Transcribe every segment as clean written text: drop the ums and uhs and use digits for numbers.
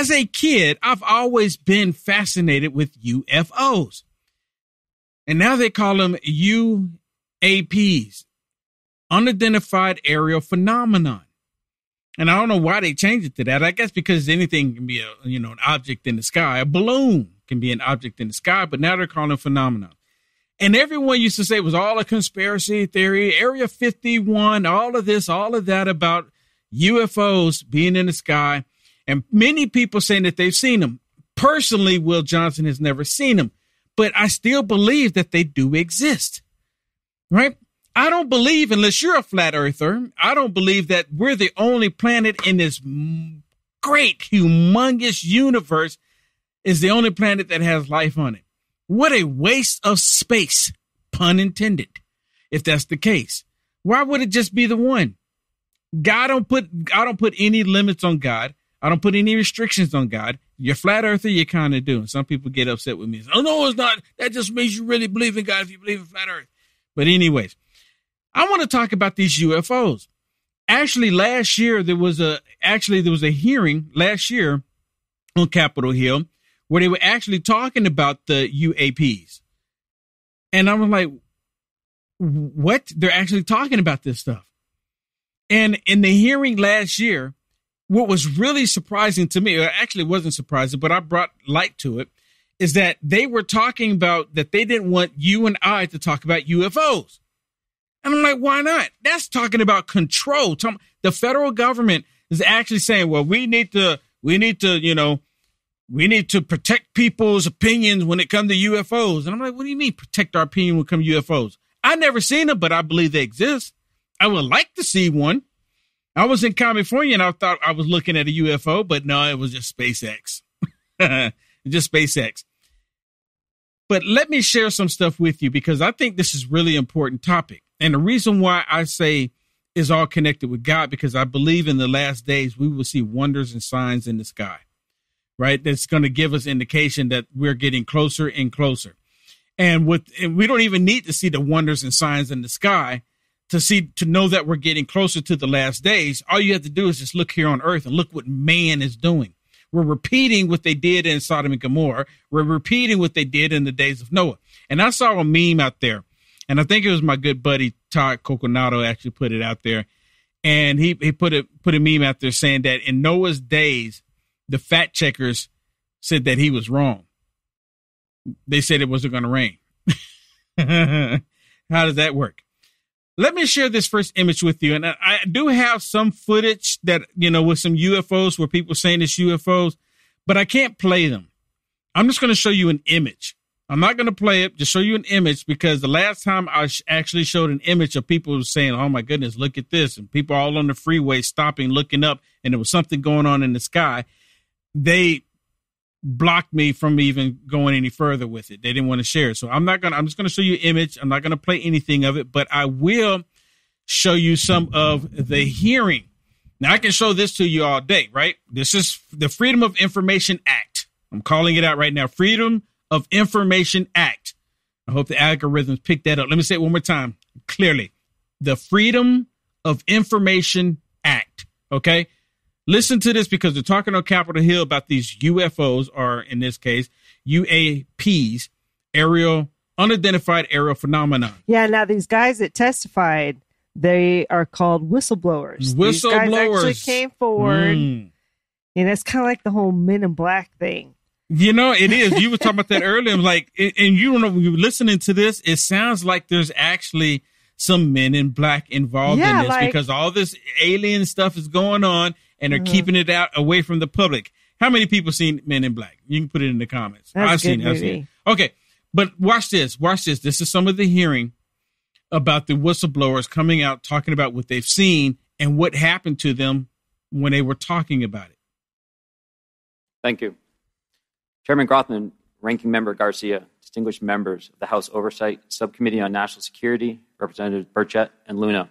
as a kid, I've always been fascinated with UFOs. And now they call them UAPs, Unidentified Aerial Phenomenon. And I don't know why they changed it to that. I guess because anything can be an object in the sky. A balloon can be an object in the sky, but now they're calling it phenomenon. And everyone used to say it was all a conspiracy theory, Area 51, all of this, all of that about UFOs being in the sky. And many people saying that they've seen them. Personally, Will Johnson has never seen them, but I still believe that they do exist, right? I don't believe, unless you're a flat earther, I don't believe that we're the only planet in this great, humongous universe is the only planet that has life on it. What a waste of space, pun intended, if that's the case. Why would it just be the one? I don't put any limits on God. I don't put any restrictions on God. You're flat earther, you kind of do. And some people get upset with me. Oh, no, it's not. That just means you really believe in God if you believe in flat earth. But anyways, I want to talk about these UFOs. Actually, last year, there was a hearing last year on Capitol Hill where they were actually talking about the UAPs. And I was like, what? They're actually talking about this stuff. And in the hearing last year, what was really surprising to me, or actually wasn't surprising, but I brought light to it, is that they were talking about that they didn't want you and I to talk about UFOs. And I'm like, why not? That's talking about control. The federal government is actually saying, well, we need to protect people's opinions when it comes to UFOs. And I'm like, what do you mean protect our opinion when it comes to UFOs? I never seen them, but I believe they exist. I would like to see one. I was in California and I thought I was looking at a UFO, but no, it was just SpaceX. Just SpaceX. But let me share some stuff with you because I think this is really important topic. And the reason why I say is all connected with God, because I believe in the last days we will see wonders and signs in the sky, right? That's going to give us indication that we're getting closer and closer. And we don't even need to see the wonders and signs in the sky to know that we're getting closer to the last days. All you have to do is just look here on earth and look what man is doing. We're repeating what they did in Sodom and Gomorrah. We're repeating what they did in the days of Noah. And I saw a meme out there, and I think it was my good buddy Todd Coconado actually put it out there. And he put a meme out there saying that in Noah's days, the fact checkers said that he was wrong. They said it wasn't going to rain. How does that work? Let me share this first image with you. And I do have some footage that, with some UFOs where people saying it's UFOs, but I can't play them. I'm just going to show you an image. I'm not going to play it, just show you an image, because the last time I actually showed an image of people saying, oh my goodness, look at this. And people all on the freeway stopping, looking up, and there was something going on in the sky. They blocked me from even going any further with it. They didn't want to share it. So I'm just going to show you an image. I'm not going to play anything of it, but I will show you some of the hearing. Now I can show this to you all day, right? This is the Freedom of Information Act. I'm calling it out right now. Freedom of Information Act. I hope the algorithms pick that up. Let me say it one more time clearly. The Freedom of Information Act. Okay. Listen to this, because they're talking on Capitol Hill about these UFOs, or in this case, UAPs, unidentified aerial phenomena. Yeah, now these guys that testified, they are called whistleblowers. These guys actually came forward, and it's kind of like the whole Men in Black thing. It is. You were taltalking about that earlier. I'm like, and you don't know, when you're listening to this, it sounds like there's actually some Men in Black involved in this, because all this alien stuff is going on. And they're keeping it out away from the public. How many people seen Men in Black? You can put it in the comments. I've seen it. Okay, but watch this. Watch this. This is some of the hearing about the whistleblowers coming out, talking about what they've seen and what happened to them when they were talking about it. Thank you. Chairman Grothman, Ranking Member Garcia, distinguished members of the House Oversight Subcommittee on National Security, Representatives Burchett and Luna.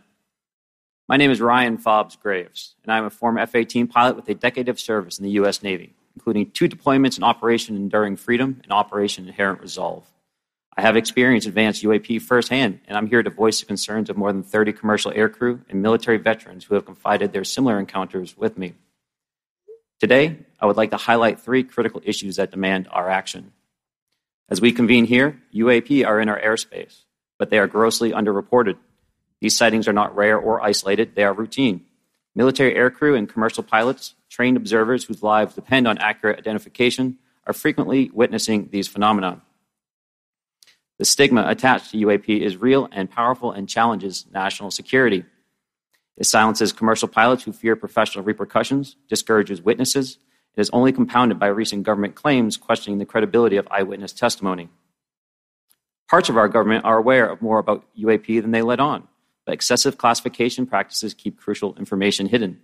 My name is Ryan Fobbs Graves, and I'm a former F-18 pilot with a decade of service in the U.S. Navy, including 2 deployments in Operation Enduring Freedom and Operation Inherent Resolve. I have experienced advanced UAP firsthand, and I'm here to voice the concerns of more than 30 commercial aircrew and military veterans who have confided their similar encounters with me. Today, I would like to highlight three critical issues that demand our action. As we convene here, UAP are in our airspace, but they are grossly underreported. These sightings are not rare or isolated, they are routine. Military aircrew and commercial pilots, trained observers whose lives depend on accurate identification, are frequently witnessing these phenomena. The stigma attached to UAP is real and powerful and challenges national security. It silences commercial pilots who fear professional repercussions, discourages witnesses, and is only compounded by recent government claims questioning the credibility of eyewitness testimony. Parts of our government are aware of more about UAP than they let on, but excessive classification practices keep crucial information hidden.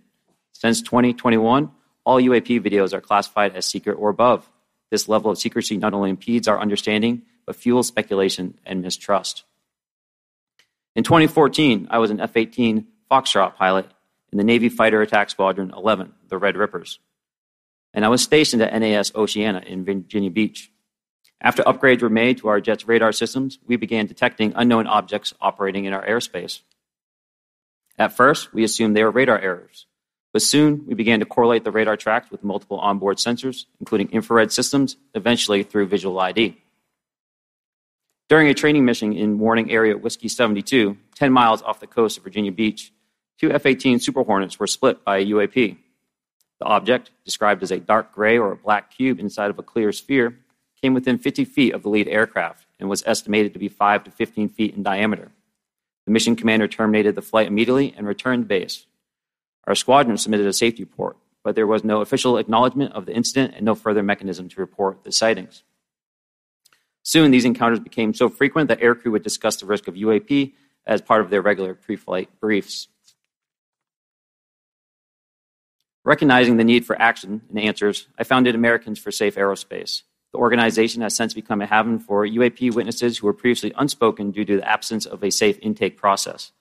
Since 2021, all UAP videos are classified as secret or above. This level of secrecy not only impedes our understanding, but fuels speculation and mistrust. In 2014, I was an F-18 Foxtrot pilot in the Navy Fighter Attack Squadron 11, the Red Rippers, and I was stationed at NAS Oceana in Virginia Beach. After upgrades were made to our jet's radar systems, we began detecting unknown objects operating in our airspace. At first, we assumed they were radar errors, but soon we began to correlate the radar tracks with multiple onboard sensors, including infrared systems, eventually through visual ID. During a training mission in warning area Whiskey 72, 10 miles off the coast of Virginia Beach, two F-18 Super Hornets were split by a UAP. The object, described as a dark gray or a black cube inside of a clear sphere, came within 50 feet of the lead aircraft and was estimated to be 5 to 15 feet in diameter. The mission commander terminated the flight immediately and returned to base. Our squadron submitted a safety report, but there was no official acknowledgement of the incident and no further mechanism to report the sightings. Soon, these encounters became so frequent that aircrew would discuss the risk of UAP as part of their regular pre-flight briefs. Recognizing the need for action and answers, I founded Americans for Safe Aerospace. The organization has since become a haven for UAP witnesses who were previously unspoken due to the absence of a safe intake process.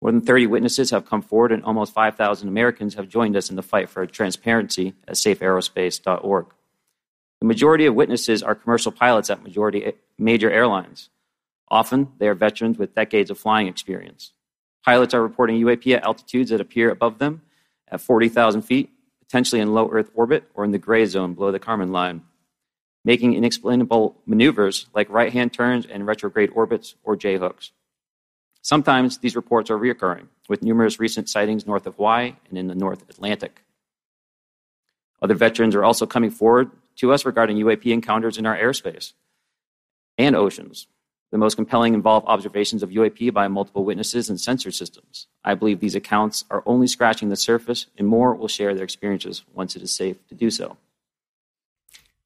More than 30 witnesses have come forward, and almost 5,000 Americans have joined us in the fight for transparency at safeaerospace.org. The majority of witnesses are commercial pilots at major airlines. Often, they are veterans with decades of flying experience. Pilots are reporting UAP at altitudes that appear above them at 40,000 feet, potentially in low Earth orbit or in the gray zone below the Karman line, making inexplicable maneuvers like right-hand turns and retrograde orbits or J-hooks. Sometimes these reports are reoccurring, with numerous recent sightings north of Hawaii and in the North Atlantic. Other veterans are also coming forward to us regarding UAP encounters in our airspace and oceans. The most compelling involve observations of UAP by multiple witnesses and sensor systems. I believe these accounts are only scratching the surface, and more will share their experiences once it is safe to do so.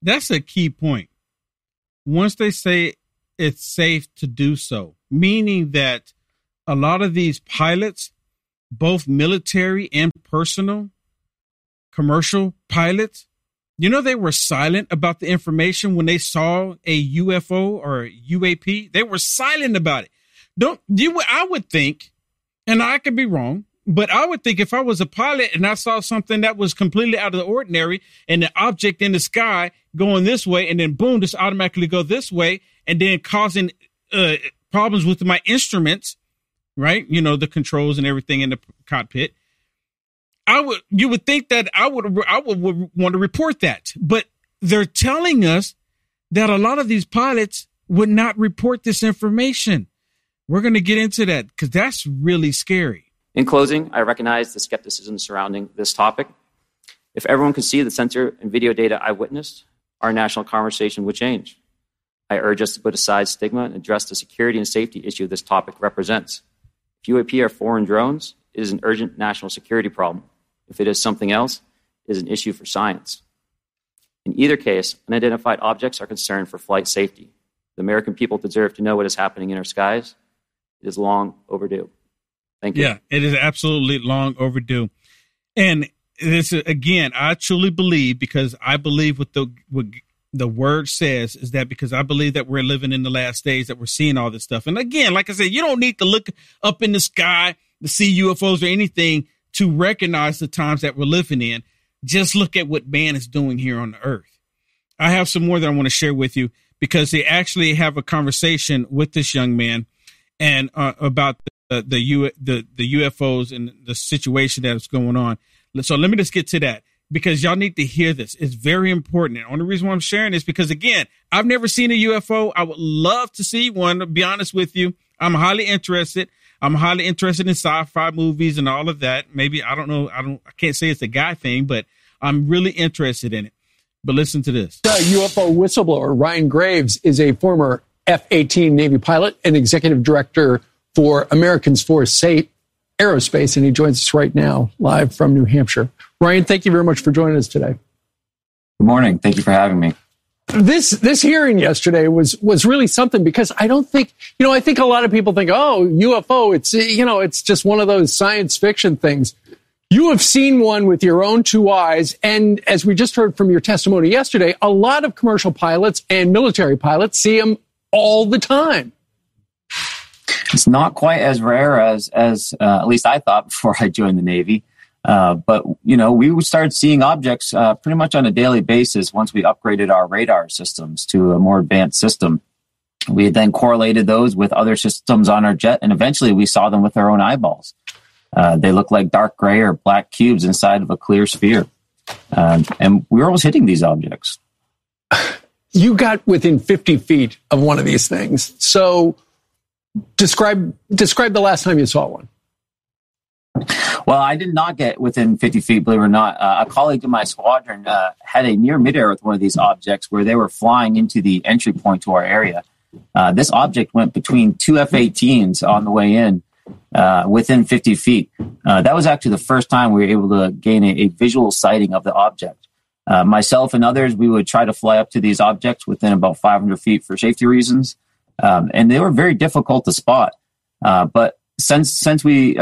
That's a key point. Once they say it's safe to do so, meaning that a lot of these pilots, both military and personal, commercial pilots, you know, they were silent about the information when they saw a UFO or a UAP. They were silent about it. I would think, and I could be wrong, but I would think if I was a pilot and I saw something that was completely out of the ordinary and the object in the sky going this way and then boom, just automatically go this way and then causing problems with my instruments, right? You know, the controls and everything in the cockpit. You would think that I would want to report that, but they're telling us that a lot of these pilots would not report this information. We're going to get into that because that's really scary. In closing, I recognize the skepticism surrounding this topic. If everyone could see the sensor and video data I witnessed, our national conversation would change. I urge us to put aside stigma and address the security and safety issue this topic represents. If UAP are foreign drones, it is an urgent national security problem. If it is something else, it is an issue for science. In either case, unidentified objects are concerned for flight safety. The American people deserve to know what is happening in our skies. It is long overdue. Thank you. Yeah, it is absolutely long overdue. And this, again, I truly believe, because I believe what the word says is that, because I believe that we're living in the last days, that we're seeing all this stuff. And again, like I said, you don't need to look up in the sky to see UFOs or anything to recognize the times that we're living in. Just look at what man is doing here on the earth. I have some more that I want to share with you, because they actually have a conversation with this young man and about the UFOs and the situation that is going on. So let me just get to that. because y'all need to hear this. It's very important. And the only reason why I'm sharing is because, again, I've never seen a UFO. I would love to see one, to be honest with you. I'm highly interested. I'm highly interested in sci-fi movies and all of that. Maybe, I don't know. I can't say it's a guy thing, but I'm really interested in it. But listen to this. UFO whistleblower Ryan Graves is a former F-18 Navy pilot and executive director for Americans for Safe Aerospace, and he joins us right now live from New Hampshire. Ryan, thank you very much for joining us today. Good morning. Thank you for having me. This hearing yesterday was really something, because I don't think, I think a lot of people think, oh, UFO, it's just one of those science fiction things. You have seen one with your own two eyes. And as we just heard from your testimony yesterday, a lot of commercial pilots and military pilots see them all the time. It's not quite as rare as at least I thought before I joined the Navy. But, we started seeing objects pretty much on a daily basis once we upgraded our radar systems to a more advanced system. We then correlated those with other systems on our jet, and eventually we saw them with our own eyeballs. They look like dark gray or black cubes inside of a clear sphere. And we were always hitting these objects. You got within 50 feet of one of these things. So describe the last time you saw one. Well, I did not get within 50 feet, believe it or not. A colleague in my squadron had a near midair with one of these objects where they were flying into the entry point to our area. This object went between two F-18s on the way in, within 50 feet. That was actually the first time we were able to gain a visual sighting of the object. Myself and others, we would try to fly up to these objects within about 500 feet for safety reasons. And they were very difficult to spot. But since we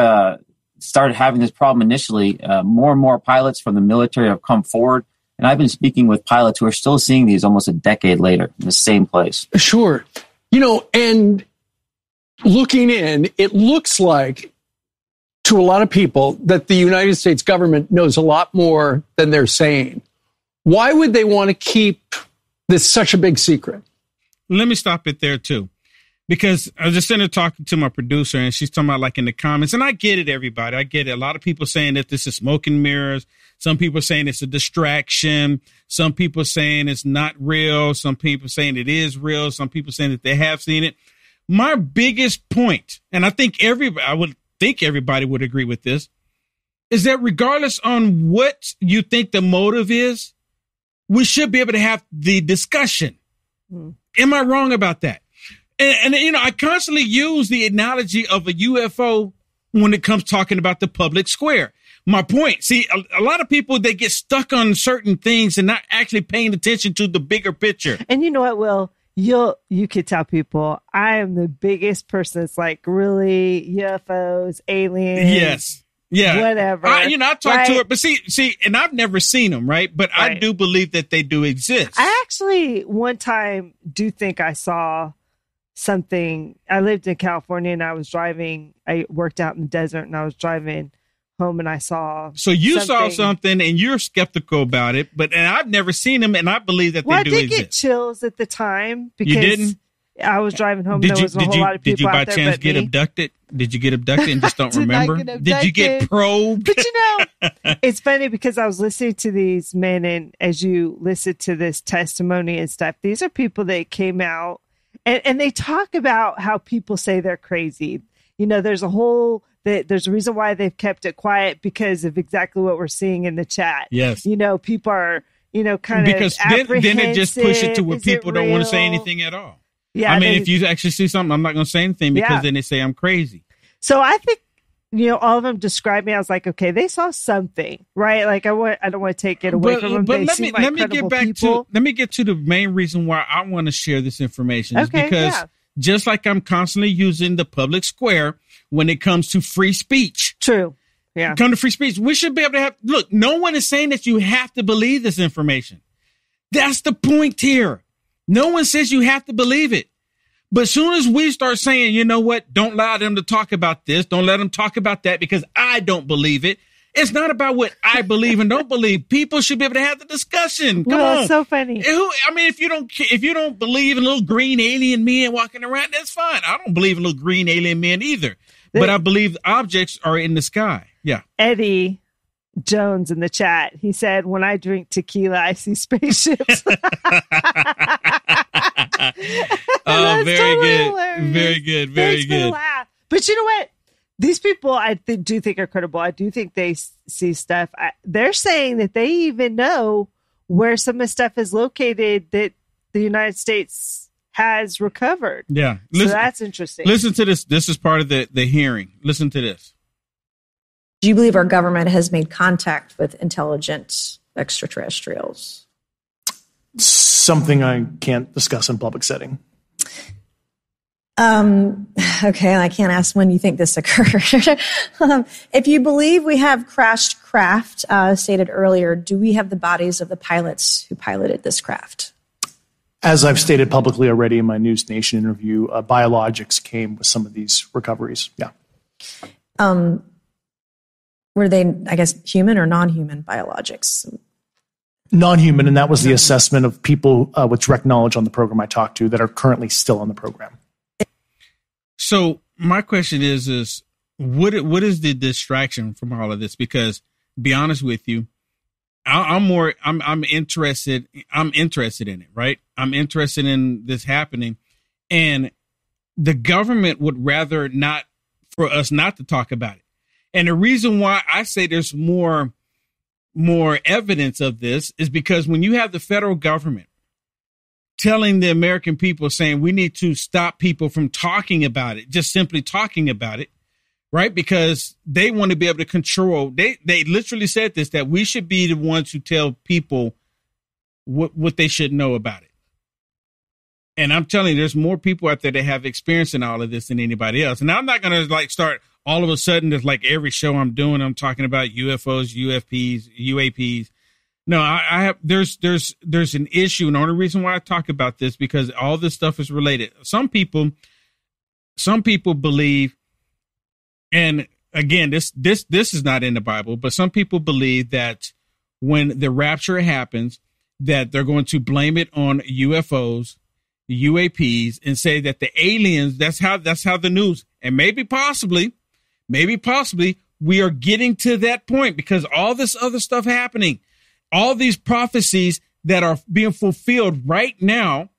started having this problem initially, more and more pilots from the military have come forward. And I've been speaking with pilots who are still seeing these almost a decade later in the same place. Sure. And looking in, it looks like to a lot of people that the United States government knows a lot more than they're saying. Why would they want to keep this such a big secret? Let me stop it there, too. Because I was just sitting there talking to my producer, and she's talking about, like, in the comments, and I get it, everybody. I get it. A lot of people saying that this is smoke and mirrors. Some people saying it's a distraction. Some people saying it's not real. Some people saying it is real. Some people saying that they have seen it. My biggest point, and I think everybody would agree with this, is that regardless on what you think the motive is, we should be able to have the discussion. Mm. Am I wrong about that? And I constantly use the analogy of a UFO when it comes talking about the public square. My point, see, a lot of people, they get stuck on certain things and not actually paying attention to the bigger picture. And you know what, Will? You could tell people I am the biggest person. It's like, really, UFOs, aliens. Yes. Yeah. Whatever. I talk to her, but see, and I've never seen them, right? But right. I do believe that they do exist. I actually one time do think I saw something. I lived in California and I was driving. I worked out in the desert and I was driving home and I saw. So you saw something and you're skeptical about it, but I've never seen them and I believe that they do exist. I did get chills at the time because you didn't? I was driving home. There was a whole lot of people. Did you by chance get abducted? Did you get abducted and just don't remember? Did you get probed? But it's funny because I was listening to these men, and as you listen to this testimony and stuff, these are people that came out and they talk about how people say they're crazy. There's a reason why they've kept it quiet because of exactly what we're seeing in the chat. Yes. People are, kind of apprehensive. Because then it just pushes it to where people don't want to say anything at all. Yeah, I mean, if you actually see something, I'm not going to say anything because then they say I'm crazy. So I think, all of them described me. I was like, okay, they saw something, right? Like I don't want to take it away from them. But let me get to the main reason why I want to share this information. Okay, because just like I'm constantly using the public square when it comes to free speech. True. Yeah. Come to free speech. We should be able to look, no one is saying that you have to believe this information. That's the point here. No one says you have to believe it. But as soon as we start saying, you know what, don't allow them to talk about this. Don't let them talk about that because I don't believe it. It's not about what I believe and don't believe. People should be able to have the discussion. Come on. It's so funny. If you don't believe in little green alien men walking around, that's fine. I don't believe in little green alien men either. But I believe objects are in the sky. Yeah. Eddie Jones in the chat. He said, when I drink tequila, I see spaceships. Oh, very good. Hilarious. Very good. Very good. But you know what? These people I do think are credible. I do think they see stuff. They're saying that they even know where some of the stuff is located that the United States has recovered. Yeah. Listen, so that's interesting. Listen to this. This is part of the hearing. Listen to this. Do you believe our government has made contact with intelligent extraterrestrials? Something I can't discuss in public setting. Okay, I can't ask when you think this occurred. If you believe we have crashed craft, stated earlier, do we have the bodies of the pilots who piloted this craft? As I've stated publicly already in my News Nation interview, biologics came with some of these recoveries. Yeah. Were they, I guess, human or non-human biologics? Non-human, and that was the assessment of people with direct knowledge on the program I talked to that are currently still on the program. So my question is what is the distraction from all of this? Because, to be honest with you, I'm interested in it, right? I'm interested in this happening, and the government would rather not for us not to talk about it. And the reason why I say there's more evidence of this is because when you have the federal government telling the American people, saying we need to stop people from talking about it, just simply talking about it, right? Because they want to be able to control. They literally said this, that we should be the ones who tell people what they should know about it. And I'm telling you, there's more people out there that have experience in all of this than anybody else. And I'm not going to start all of a sudden, there's like every show I'm doing, I'm talking about UFOs, UFPs, UAPs. No, I have there's an issue. And the only reason why I talk about this, because all this stuff is related. Some people believe. And again, this is not in the Bible, but some people believe that when the rapture happens, that they're going to blame it on UFOs, UAPs, and say that the aliens, that's how the news, and maybe possibly we are getting to that point, because all this other stuff happening, all these prophecies that are being fulfilled right now,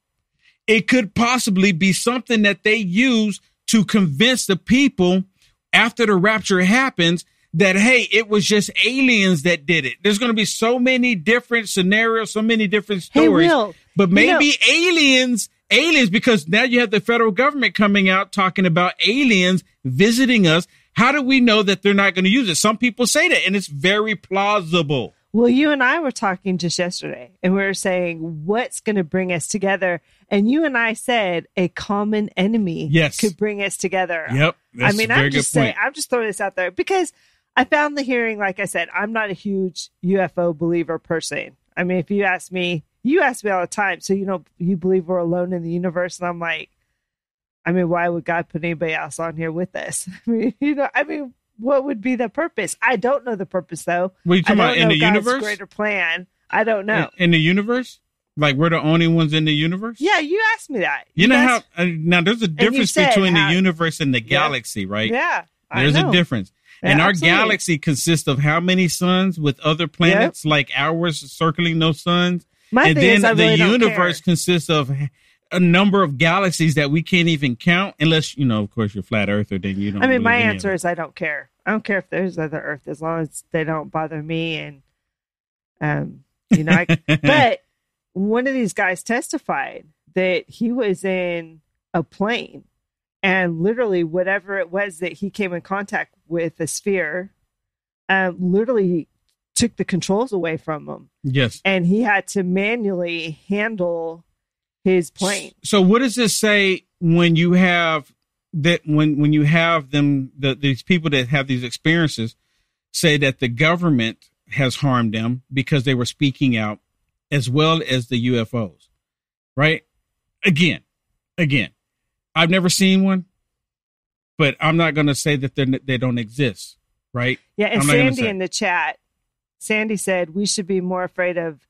it could possibly be something that they use to convince the people after the rapture happens that, hey, it was just aliens that did it. There's going to be so many different scenarios, so many different stories, but maybe aliens, because now you have the federal government coming out talking about aliens visiting us. How do we know that they're not going to use it? Some people say that, and it's very plausible. Well, you and I were talking just yesterday, and we were saying what's going to bring us together. And you and I said a common enemy could bring us together. Yep. I mean, I'm just throwing this out there because I found the hearing, like I said, I'm not a huge UFO believer person. I mean, if you ask me, all the time, so you believe we're alone in the universe, and I'm like, I mean, why would God put anybody else on here with us? I mean, what would be the purpose? I don't know the purpose, though. What are you talking about? In the universe? Greater plan. I don't know. In the universe? Like, we're the only ones in the universe? Yeah, you asked me that. You know how... Now, there's a difference between the universe and the galaxy, right? Yeah, there's a difference. Yeah, and our galaxy consists of how many suns with other planets, like ours circling those suns? And then the universe consists of a number of galaxies that we can't even count, unless, of course, you're flat earther, then you don't. I mean, my answer is I don't care. I don't care if there's other Earth, as long as they don't bother me. And, but one of these guys testified that he was in a plane, and literally whatever it was that he came in contact with, a sphere, literally took the controls away from him. Yes. And he had to manually handle his plane. So what does this say when you have that, when you have them, these people that have these experiences say that the government has harmed them because they were speaking out, as well as the UFOs, right? Again, I've never seen one, but I'm not going to say that they don't exist, right? Yeah, and Sandy in the chat, Sandy said we should be more afraid of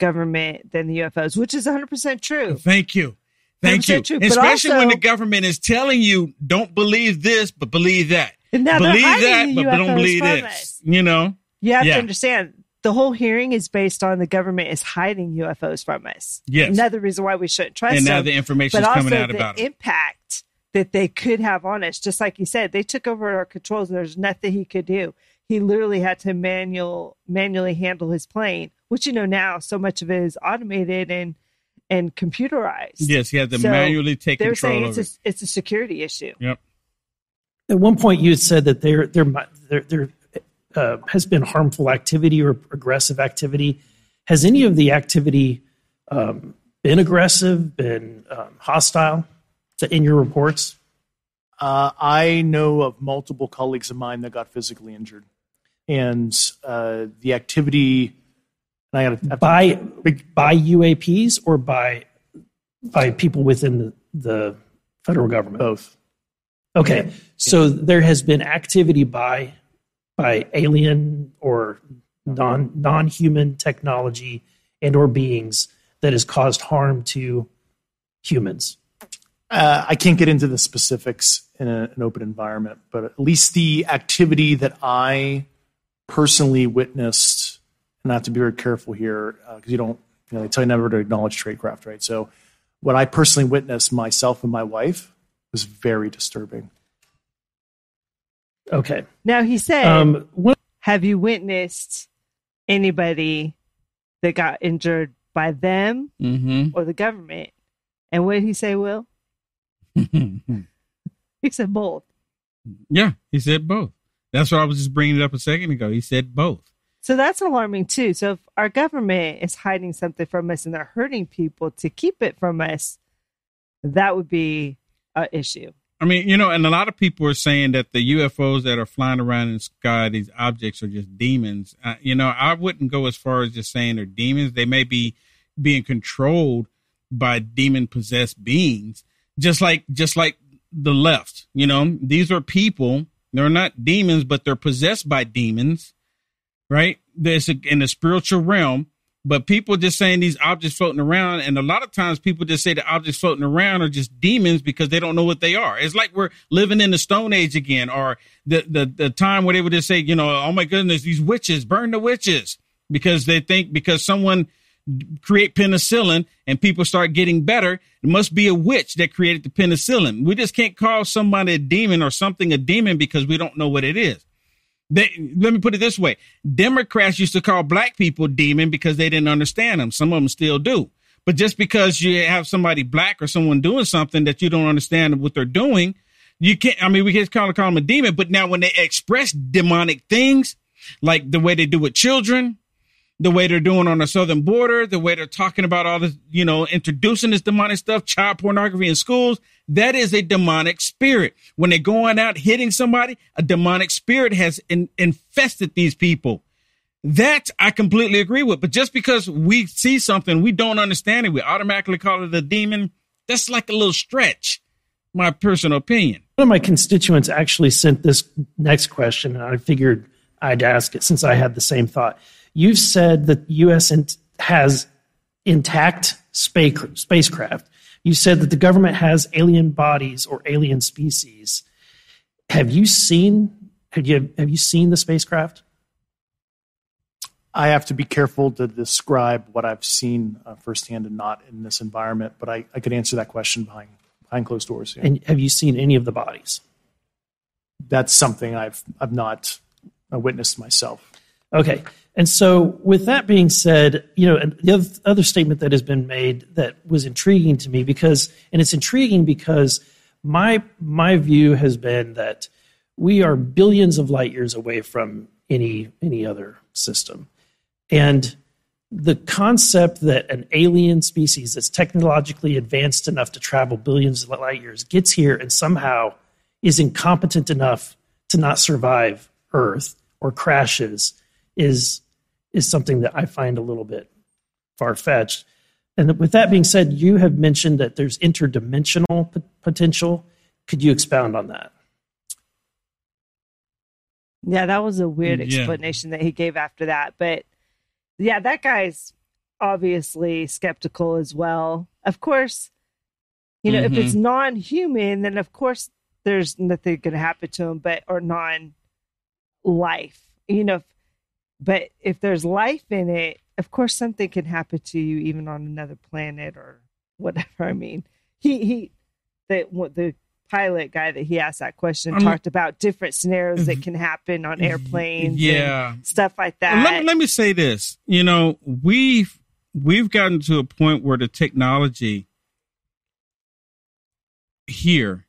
government than the UFOs, which is 100% true. Thank you. True, especially also, when the government is telling you, don't believe this, but believe that. Believe that, but don't believe this. You have to understand, the whole hearing is based on the government is hiding UFOs from us. Yes. Another reason why we shouldn't trust them. And now the information is coming out about it. But also the impact that they could have on us. Just like you said, they took over our controls and there's nothing he could do. He literally had to manually handle his plane, which, you know, now so much of it is automated and computerized. Yes, he had to manually take control over it. They're saying it's a security issue. Yep. At one point, you had said that there has been harmful activity or aggressive activity. Has any of the activity been aggressive, been hostile in your reports? I know of multiple colleagues of mine that got physically injured. And the activity... By UAPs or by people within the federal government? Both. Okay. Yeah. So there has been activity by alien or non-human technology and or beings that has caused harm to humans. I can't get into the specifics in an open environment, but at least the activity that I personally witnessed, and I have to be very careful here because they tell you never to acknowledge tradecraft, right? So what I personally witnessed myself and my wife was very disturbing. Okay. Now he said, have you witnessed anybody that got injured by them or the government? And what did he say, Will? He said both. Yeah, he said both. That's why I was just bringing it up a second ago. He said both. So that's alarming, too. So if our government is hiding something from us and they're hurting people to keep it from us, that would be an issue. I mean, and a lot of people are saying that the UFOs that are flying around in the sky, these objects are just demons. I wouldn't go as far as just saying they're demons. They may be being controlled by demon-possessed beings, just like the left. These are people. They're not demons, but they're possessed by demons. Right? There's in the spiritual realm, but people just saying these objects floating around. And a lot of times people just say the objects floating around are just demons because they don't know what they are. It's like we're living in the Stone Age again, or the time where they would just say, oh my goodness, these witches, burn the witches, because they think because someone create penicillin and people start getting better, it must be a witch that created the penicillin. We just can't call somebody a demon or something a demon because we don't know what it is. Let me put it this way. Democrats used to call black people demon because they didn't understand them. Some of them still do. But just because you have somebody black or someone doing something that you don't understand what they're doing, you can't. I mean, we just call them a demon. But now when they express demonic things, like the way they do with children, the way they're doing on the southern border, the way they're talking about all this, introducing this demonic stuff, child pornography in schools, that is a demonic spirit. When they're going out hitting somebody, a demonic spirit has infested these people. That I completely agree with. But just because we see something, we don't understand it, we automatically call it a demon. That's like a little stretch, my personal opinion. One of my constituents actually sent this next question, and I figured I'd ask it since I had the same thought. You've said that the U.S. has intact spacecraft. You said that the government has alien bodies or alien species. Have you seen the spacecraft? I have to be careful to describe what I've seen firsthand and not in this environment, but I could answer that question behind closed doors. Yeah. And have you seen any of the bodies? That's something I've not witnessed myself. Okay. And so with that being said, and the other statement that has been made that was intriguing to me because my view has been that we are billions of light years away from any other system. And the concept that an alien species that's technologically advanced enough to travel billions of light years gets here and somehow is incompetent enough to not survive Earth or crashes is something that I find a little bit far-fetched. And with that being said, you have mentioned that there's interdimensional potential. Could you expound on that? Yeah, that was a weird explanation that he gave after that. But yeah, that guy's obviously skeptical as well. Of course, if it's non-human, then of course there's nothing going to happen to him, or non-life. But if there's life in it, of course, something can happen to you, even on another planet or whatever. I mean, the pilot guy that he asked that question talked about different scenarios that can happen on airplanes, and stuff like that. Let me say this: you know, we've gotten to a point where the technology here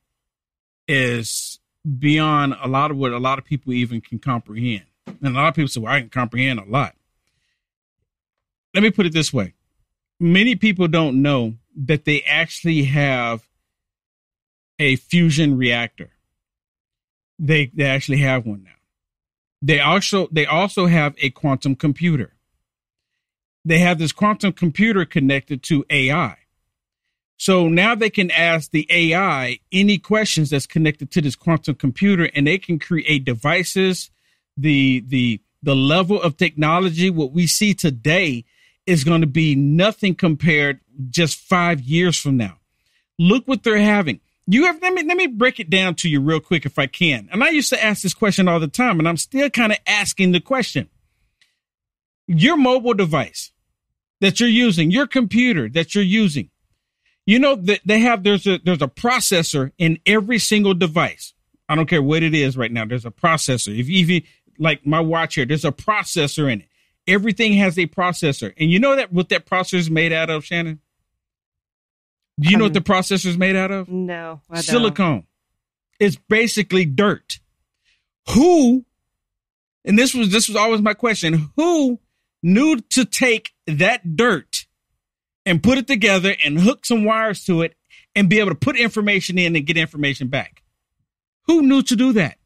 is beyond a lot of what a lot of people even can comprehend. And a lot of people say, well, I can comprehend a lot. Let me put it this way. Many people don't know that they actually have a fusion reactor. They actually have one now. They also have a quantum computer. They have this quantum computer connected to AI. So now they can ask the AI any questions that's connected to this quantum computer, and they can create devices. The level of technology, what we see today, is going to be nothing compared just 5 years from now. Look what they're having. Let me break it down to you real quick if I can. And I used to ask this question all the time, and I'm still kind of asking the question. Your mobile device that you're using, your computer that you're using, you know that there's a processor in every single device. I don't care what it is right now. There's a processor. If like my watch here, there's a processor in it. Everything has a processor. And you know that what that processor is made out of, Shannon? Do you know what the processor is made out of? No, I don't. Silicone. It's basically dirt. Who, and this was always my question, who knew to take that dirt and put it together and hook some wires to it and be able to put information in and get information back? Who knew to do that?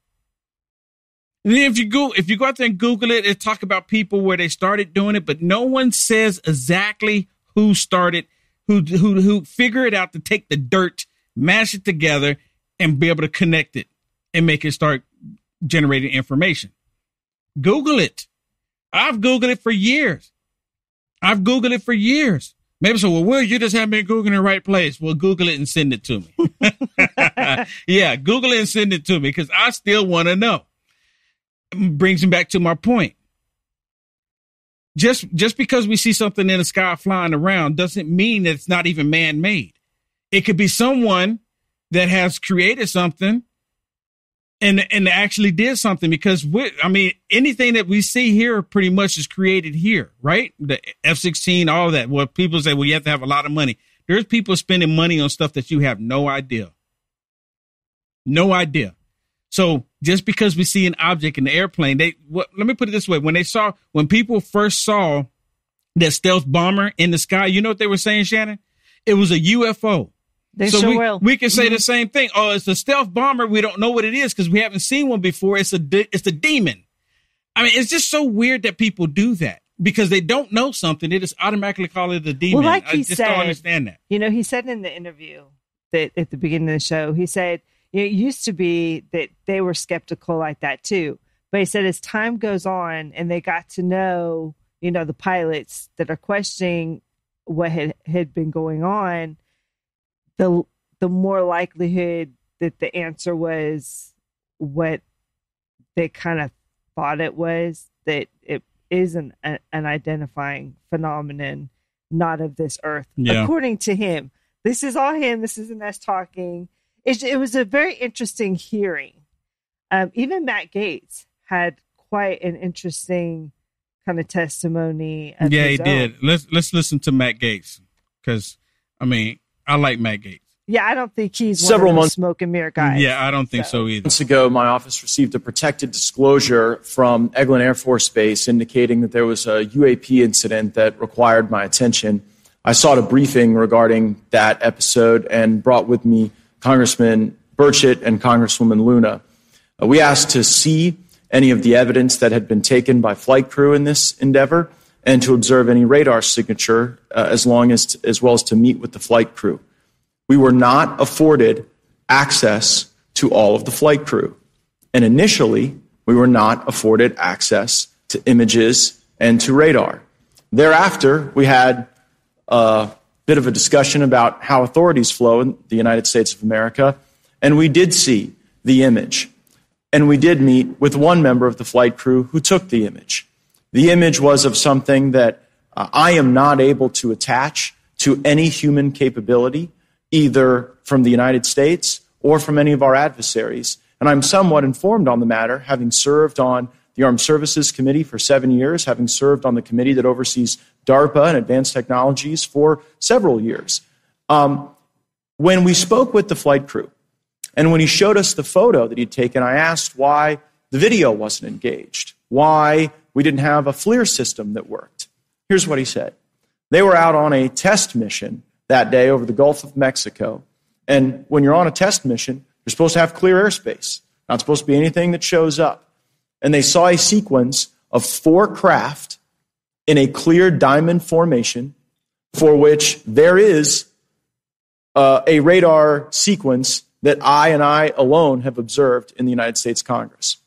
And then if you go out there and Google it, it talk about people where they started doing it, but no one says exactly who started, who figured it out to take the dirt, mash it together, and be able to connect it and make it start generating information. Google it. I've Googled it for years. Maybe so. Well, Will, you just haven't been Googling the right place. Well, Google it and send it to me. Yeah, Google it and send it to me because I still want to know. Brings me back to my point. Just because we see something in the sky flying around doesn't mean that it's not even man-made. It could be someone that has created something and actually did something because, anything that we see here pretty much is created here, right? The F-16, all that. Well, people say, well, you have to have a lot of money. There's people spending money on stuff that you have no idea. No idea. So just because we see an object in the airplane, let me put it this way. When people first saw that stealth bomber in the sky, you know what they were saying, Shannon? It was a UFO. We can say the same thing. Oh, it's a stealth bomber. We don't know what it is because we haven't seen one before. It's a demon. I mean, it's just so weird that people do that because they don't know something. They just automatically call it a demon. Well, like I don't understand that. You know, he said in the interview that at the beginning of the show, he said, it used to be that they were skeptical like that, too. But he said as time goes on and they got to know, you know, the pilots that are questioning what had been going on, the more likelihood that the answer was what they kind of thought it was, that it is an identifying phenomenon, not of this earth. Yeah. According to him, this is all him. This isn't us talking. It was a very interesting hearing. Even Matt Gaetz had quite an interesting kind of testimony. He did. Let's listen to Matt Gaetz because, I like Matt Gaetz. Yeah, I don't think he's one of the smoke and mirror guys. Yeah, I don't think so either. Months ago, my office received a protected disclosure from Eglin Air Force Base indicating that there was a UAP incident that required my attention. I sought a briefing regarding that episode and brought with me Congressman Burchett and Congresswoman Luna. We asked to see any of the evidence that had been taken by flight crew in this endeavor and to observe any radar signature as well as to meet with the flight crew. We were not afforded access to all of the flight crew. And initially, we were not afforded access to images and to radar. Thereafter, we had bit of a discussion about how authorities flow in the United States of America, and we did see the image. And we did meet with one member of the flight crew who took the image. The image was of something that I am not able to attach to any human capability, either from the United States or from any of our adversaries. And I'm somewhat informed on the matter, having served on the Armed Services Committee for 7 years, having served on the committee that oversees DARPA and advanced technologies for several years. When we spoke with the flight crew, and when he showed us the photo that he'd taken, I asked why the video wasn't engaged, why we didn't have a FLIR system that worked. Here's what he said. They were out on a test mission that day over the Gulf of Mexico, and when you're on a test mission, you're supposed to have clear airspace, not supposed to be anything that shows up. And they saw a sequence of 4 craft in a clear diamond formation for which there is a radar sequence that I and I alone have observed in the United States Congress.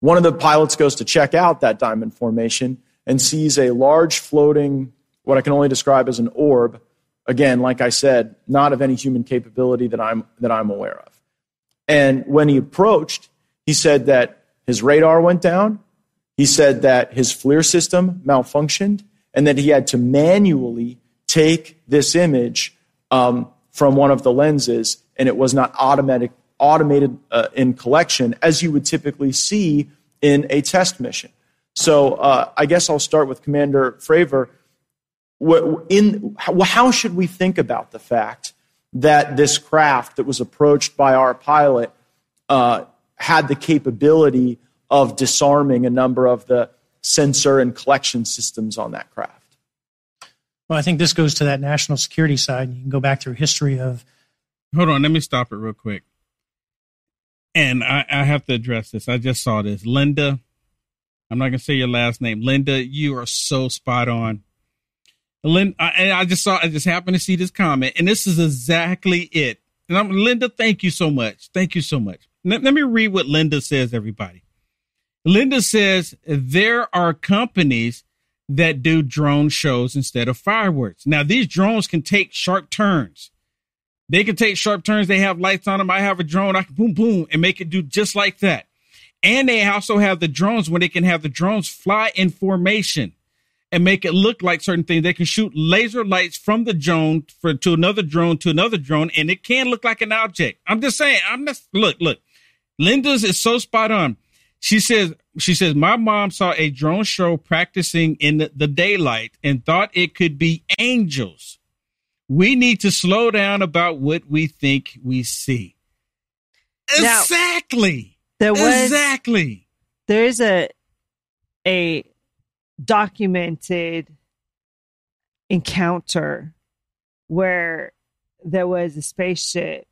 One of the pilots goes to check out that diamond formation and sees a large floating, what I can only describe as an orb, again, like I said, not of any human capability that I'm aware of. And when he approached, he said that his radar went down, he said that his FLIR system malfunctioned, and that he had to manually take this image from one of the lenses, and it was not automated in collection, as you would typically see in a test mission. So I guess I'll start with Commander Fravor. How should we think about the fact that this craft that was approached by our pilot had the capability of disarming a number of the sensor and collection systems on that craft? Well, I think this goes to that national security side. You can go back through history of... Hold on, let me stop it real quick. And I have to address this. I just saw this. Linda, I'm not going to say your last name. Linda, you are so spot on. Linda, I just happened to see this comment, and this is exactly it. And Linda, thank you so much. Thank you so much. Let me read what Linda says, everybody. Linda says, there are companies that do drone shows instead of fireworks. Now, these drones can take sharp turns. They can take sharp turns. They have lights on them. I have a drone. I can boom, boom, and make it do just like that. And they also have the drones when they can have the drones fly in formation and make it look like certain things. They can shoot laser lights from the drone to another drone, and it can look like an object. I'm just saying. Look. Linda's is so spot on. She says, my mom saw a drone show practicing in the daylight and thought it could be angels. We need to slow down about what we think we see. Now, exactly. There is a documented encounter where there was a spaceship,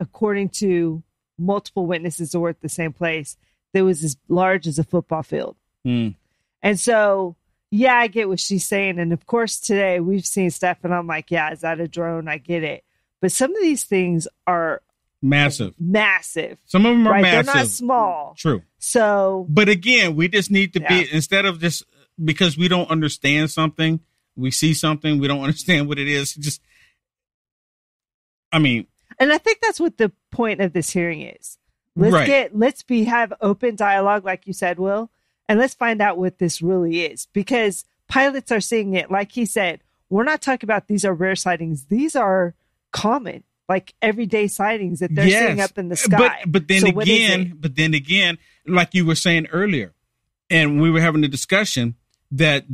according to multiple witnesses who were at the same place, that was as large as a football field. Mm. And so, yeah, I get what she's saying. And of course, today we've seen stuff and I'm like, yeah, is that a drone? I get it. But some of these things are massive. Some of them are massive. They're not small. True. So, but again, we just need to be, instead of just, because we don't understand something, we see something, we don't understand what it is. Just, I mean. And I think that's what the point of this hearing is. Let's have open dialogue, like you said, Will, and let's find out what this really is, because pilots are seeing it. Like he said, we're not talking about these are rare sightings. These are common, like everyday sightings that they're seeing up in the sky. But then again, like you were saying earlier, and we were having a discussion that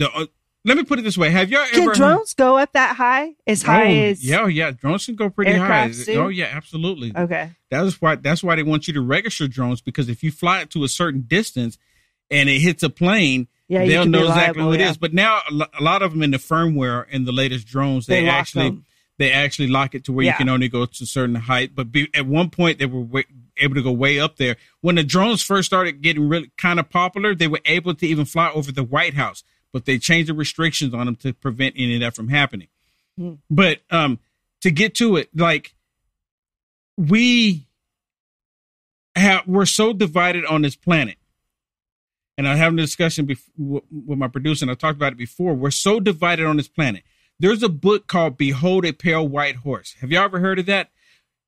let me put it this way. Have y'all ever... Can drones go up that high? As high as... Yeah. Drones can go pretty high. Suit? Oh, yeah, absolutely. Okay. That's why they want you to register drones, because if you fly it to a certain distance and it hits a plane, they'll know exactly who it is. But now a lot of them in the firmware in the latest drones, they actually lock it to where you can only go to a certain height. But at one point, they were able to go way up there. When the drones first started getting really kind of popular, they were able to even fly over the White House. But they changed the restrictions on them to prevent any of that from happening. Mm. But to get to it, like we're so divided on this planet. And I was having a discussion with my producer, and I talked about it before. We're so divided on this planet. There's a book called Behold a Pale White Horse. Have you ever heard of that?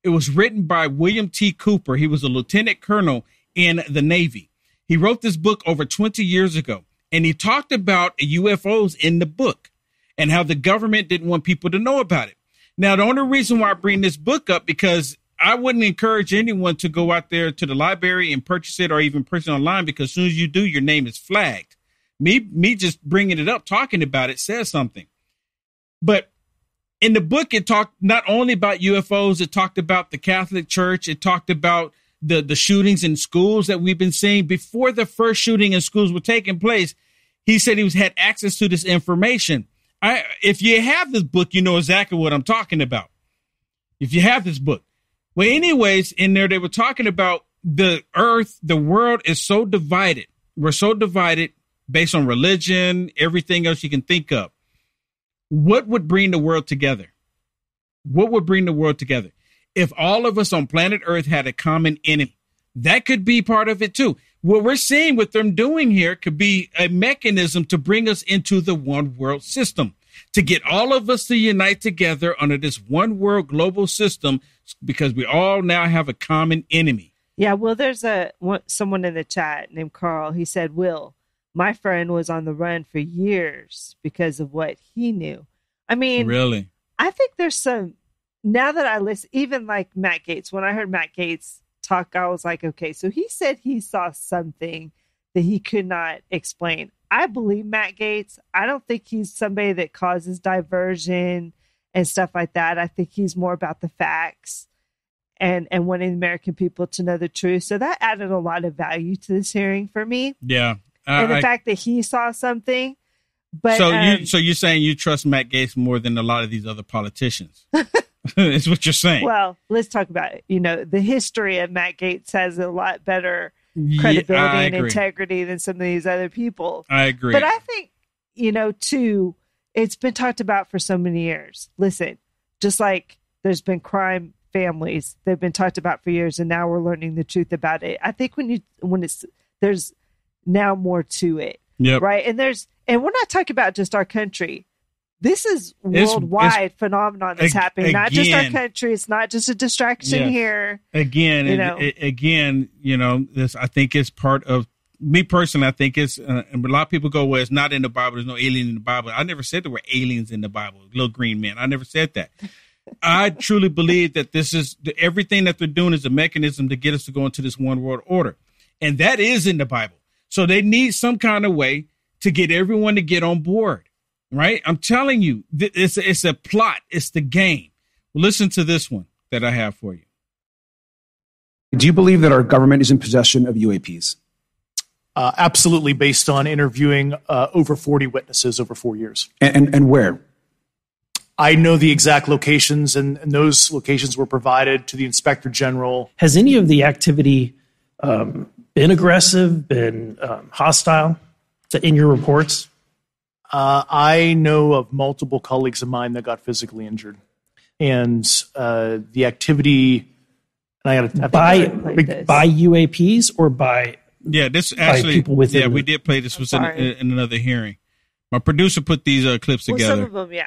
It was written by William T. Cooper. He was a lieutenant colonel in the Navy. He wrote this book over 20 years ago. And he talked about UFOs in the book and how the government didn't want people to know about it. Now, the only reason why I bring this book up, because I wouldn't encourage anyone to go out there to the library and purchase it or even purchase it online, because as soon as you do, your name is flagged. Me just bringing it up, talking about it, says something. But in the book, it talked not only about UFOs, it talked about the Catholic Church. It talked about the shootings in schools that we've been seeing. Before the first shooting in schools were taking place, he said he had access to this information. If you have this book, you know exactly what I'm talking about. If you have this book. Well, anyways, in there, they were talking about the earth, the world is so divided. We're so divided based on religion, everything else you can think of. What would bring the world together? What would bring the world together? If all of us on planet Earth had a common enemy, that could be part of it too. What we're seeing with them doing here could be a mechanism to bring us into the one world system, to get all of us to unite together under this one world global system, because we all now have a common enemy. Yeah, well, there's someone in the chat named Carl. He said, Will, my friend was on the run for years because of what he knew. I mean, really, I think there's some, now that I listen, even like Matt Gaetz, when I heard Matt Gaetz talk, I was like, okay, so he said he saw something that he could not explain. I believe Matt Gaetz. I don't think he's somebody that causes diversion and stuff like that. I think he's more about the facts and wanting American people to know the truth. So that added a lot of value to this hearing for me. Yeah. And the fact that he saw something. But so you're saying you trust Matt Gaetz more than a lot of these other politicians. Is what you're saying. Well, let's talk about it. You know, the history of Matt Gaetz has a lot better credibility and integrity than some of these other people. I agree. But I think, you know, too, it's been talked about for so many years. Listen, just like there's been crime families, they've been talked about for years, and now we're learning the truth about it. I think there's now more to it. Yep. Right. And we're not talking about just our country. This is worldwide phenomenon that's happening. Not just our country. It's not just a distraction here. Again, this, I think, is part of me personally. I think it's, and a lot of people go, well, it's not in the Bible. There's no alien in the Bible. I never said there were aliens in the Bible. Little green men. I never said that. I truly believe that this is everything that they're doing is a mechanism to get us to go into this one world order. And that is in the Bible. So they need some kind of way to get everyone to get on board, right? I'm telling you, it's a plot. It's the game. Listen to this one that I have for you. Do you believe that our government is in possession of UAPs? Absolutely, based on interviewing over 40 witnesses over 4 years. And where? I know the exact locations, and those locations were provided to the Inspector General. Has any of the activity been aggressive, been hostile in your reports? I know of multiple colleagues of mine that got physically injured. And the activity... and I by UAPs or by, this actually, by people within... Yeah, we did play this in another hearing. My producer put these clips together. Some of them,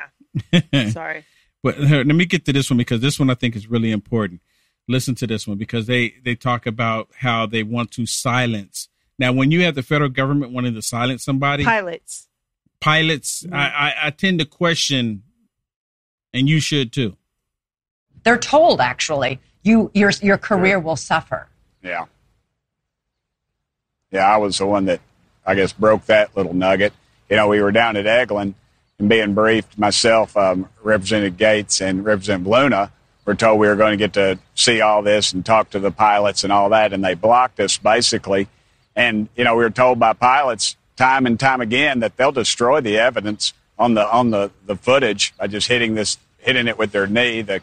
yeah. Sorry. But let me get to this one, because this one I think is really important. Listen to this one, because they talk about how they want to silence. Now, when you have the federal government wanting to silence somebody. Pilots, mm-hmm. I tend to question, and you should too. They're told, actually, your career will suffer. Yeah. Yeah, I was the one that, I guess, broke that little nugget. You know, we were down at Eglin and being briefed, myself, Representative Gaetz and Representative Luna, we're told we were going to get to see all this and talk to the pilots and all that, and they blocked us, basically. And, you know, we were told by pilots time and time again that they'll destroy the evidence on the footage by just hitting it with their knee, the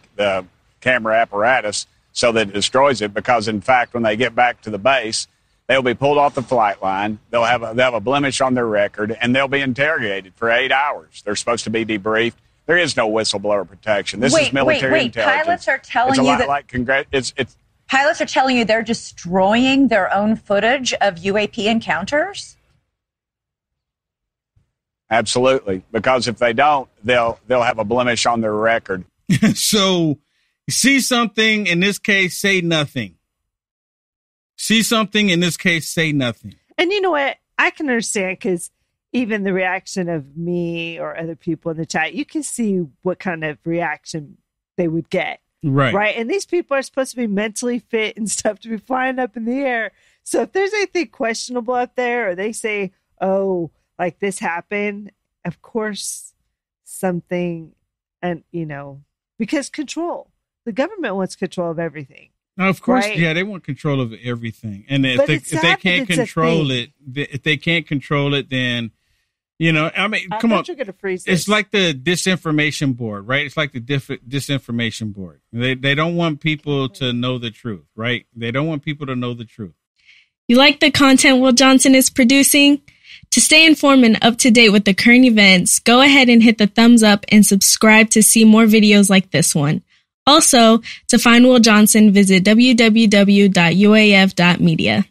camera apparatus, so that it destroys it, because, in fact, when they get back to the base, they'll be pulled off the flight line, they'll have a blemish on their record, and they'll be interrogated for 8 hours. They're supposed to be debriefed. There is no whistleblower protection. This is military intelligence. Pilots are telling you that... Pilots are telling you they're destroying their own footage of UAP encounters? Absolutely. Because if they don't, they'll have a blemish on their record. So, see something, in this case, say nothing. And you know what? I can understand, because even the reaction of me or other people in the chat, you can see what kind of reaction they would get. Right. Right. And these people are supposed to be mentally fit and stuff to be flying up in the air. So if there's anything questionable up there or they say, oh, like this happened, of course, something, and you know, because control, the government wants control of everything. Of course, right? Yeah, they want control of everything. And if they can't control it, then, you know, I mean, come on. You're gonna freeze this. It's like the disinformation board, right? It's like the disinformation board. They don't want people to know the truth, right? They don't want people to know the truth. You like the content Will Johnson is producing? To stay informed and up to date with the current events, go ahead and hit the thumbs up and subscribe to see more videos like this one. Also, to find Will Johnson, visit www.uaf.media.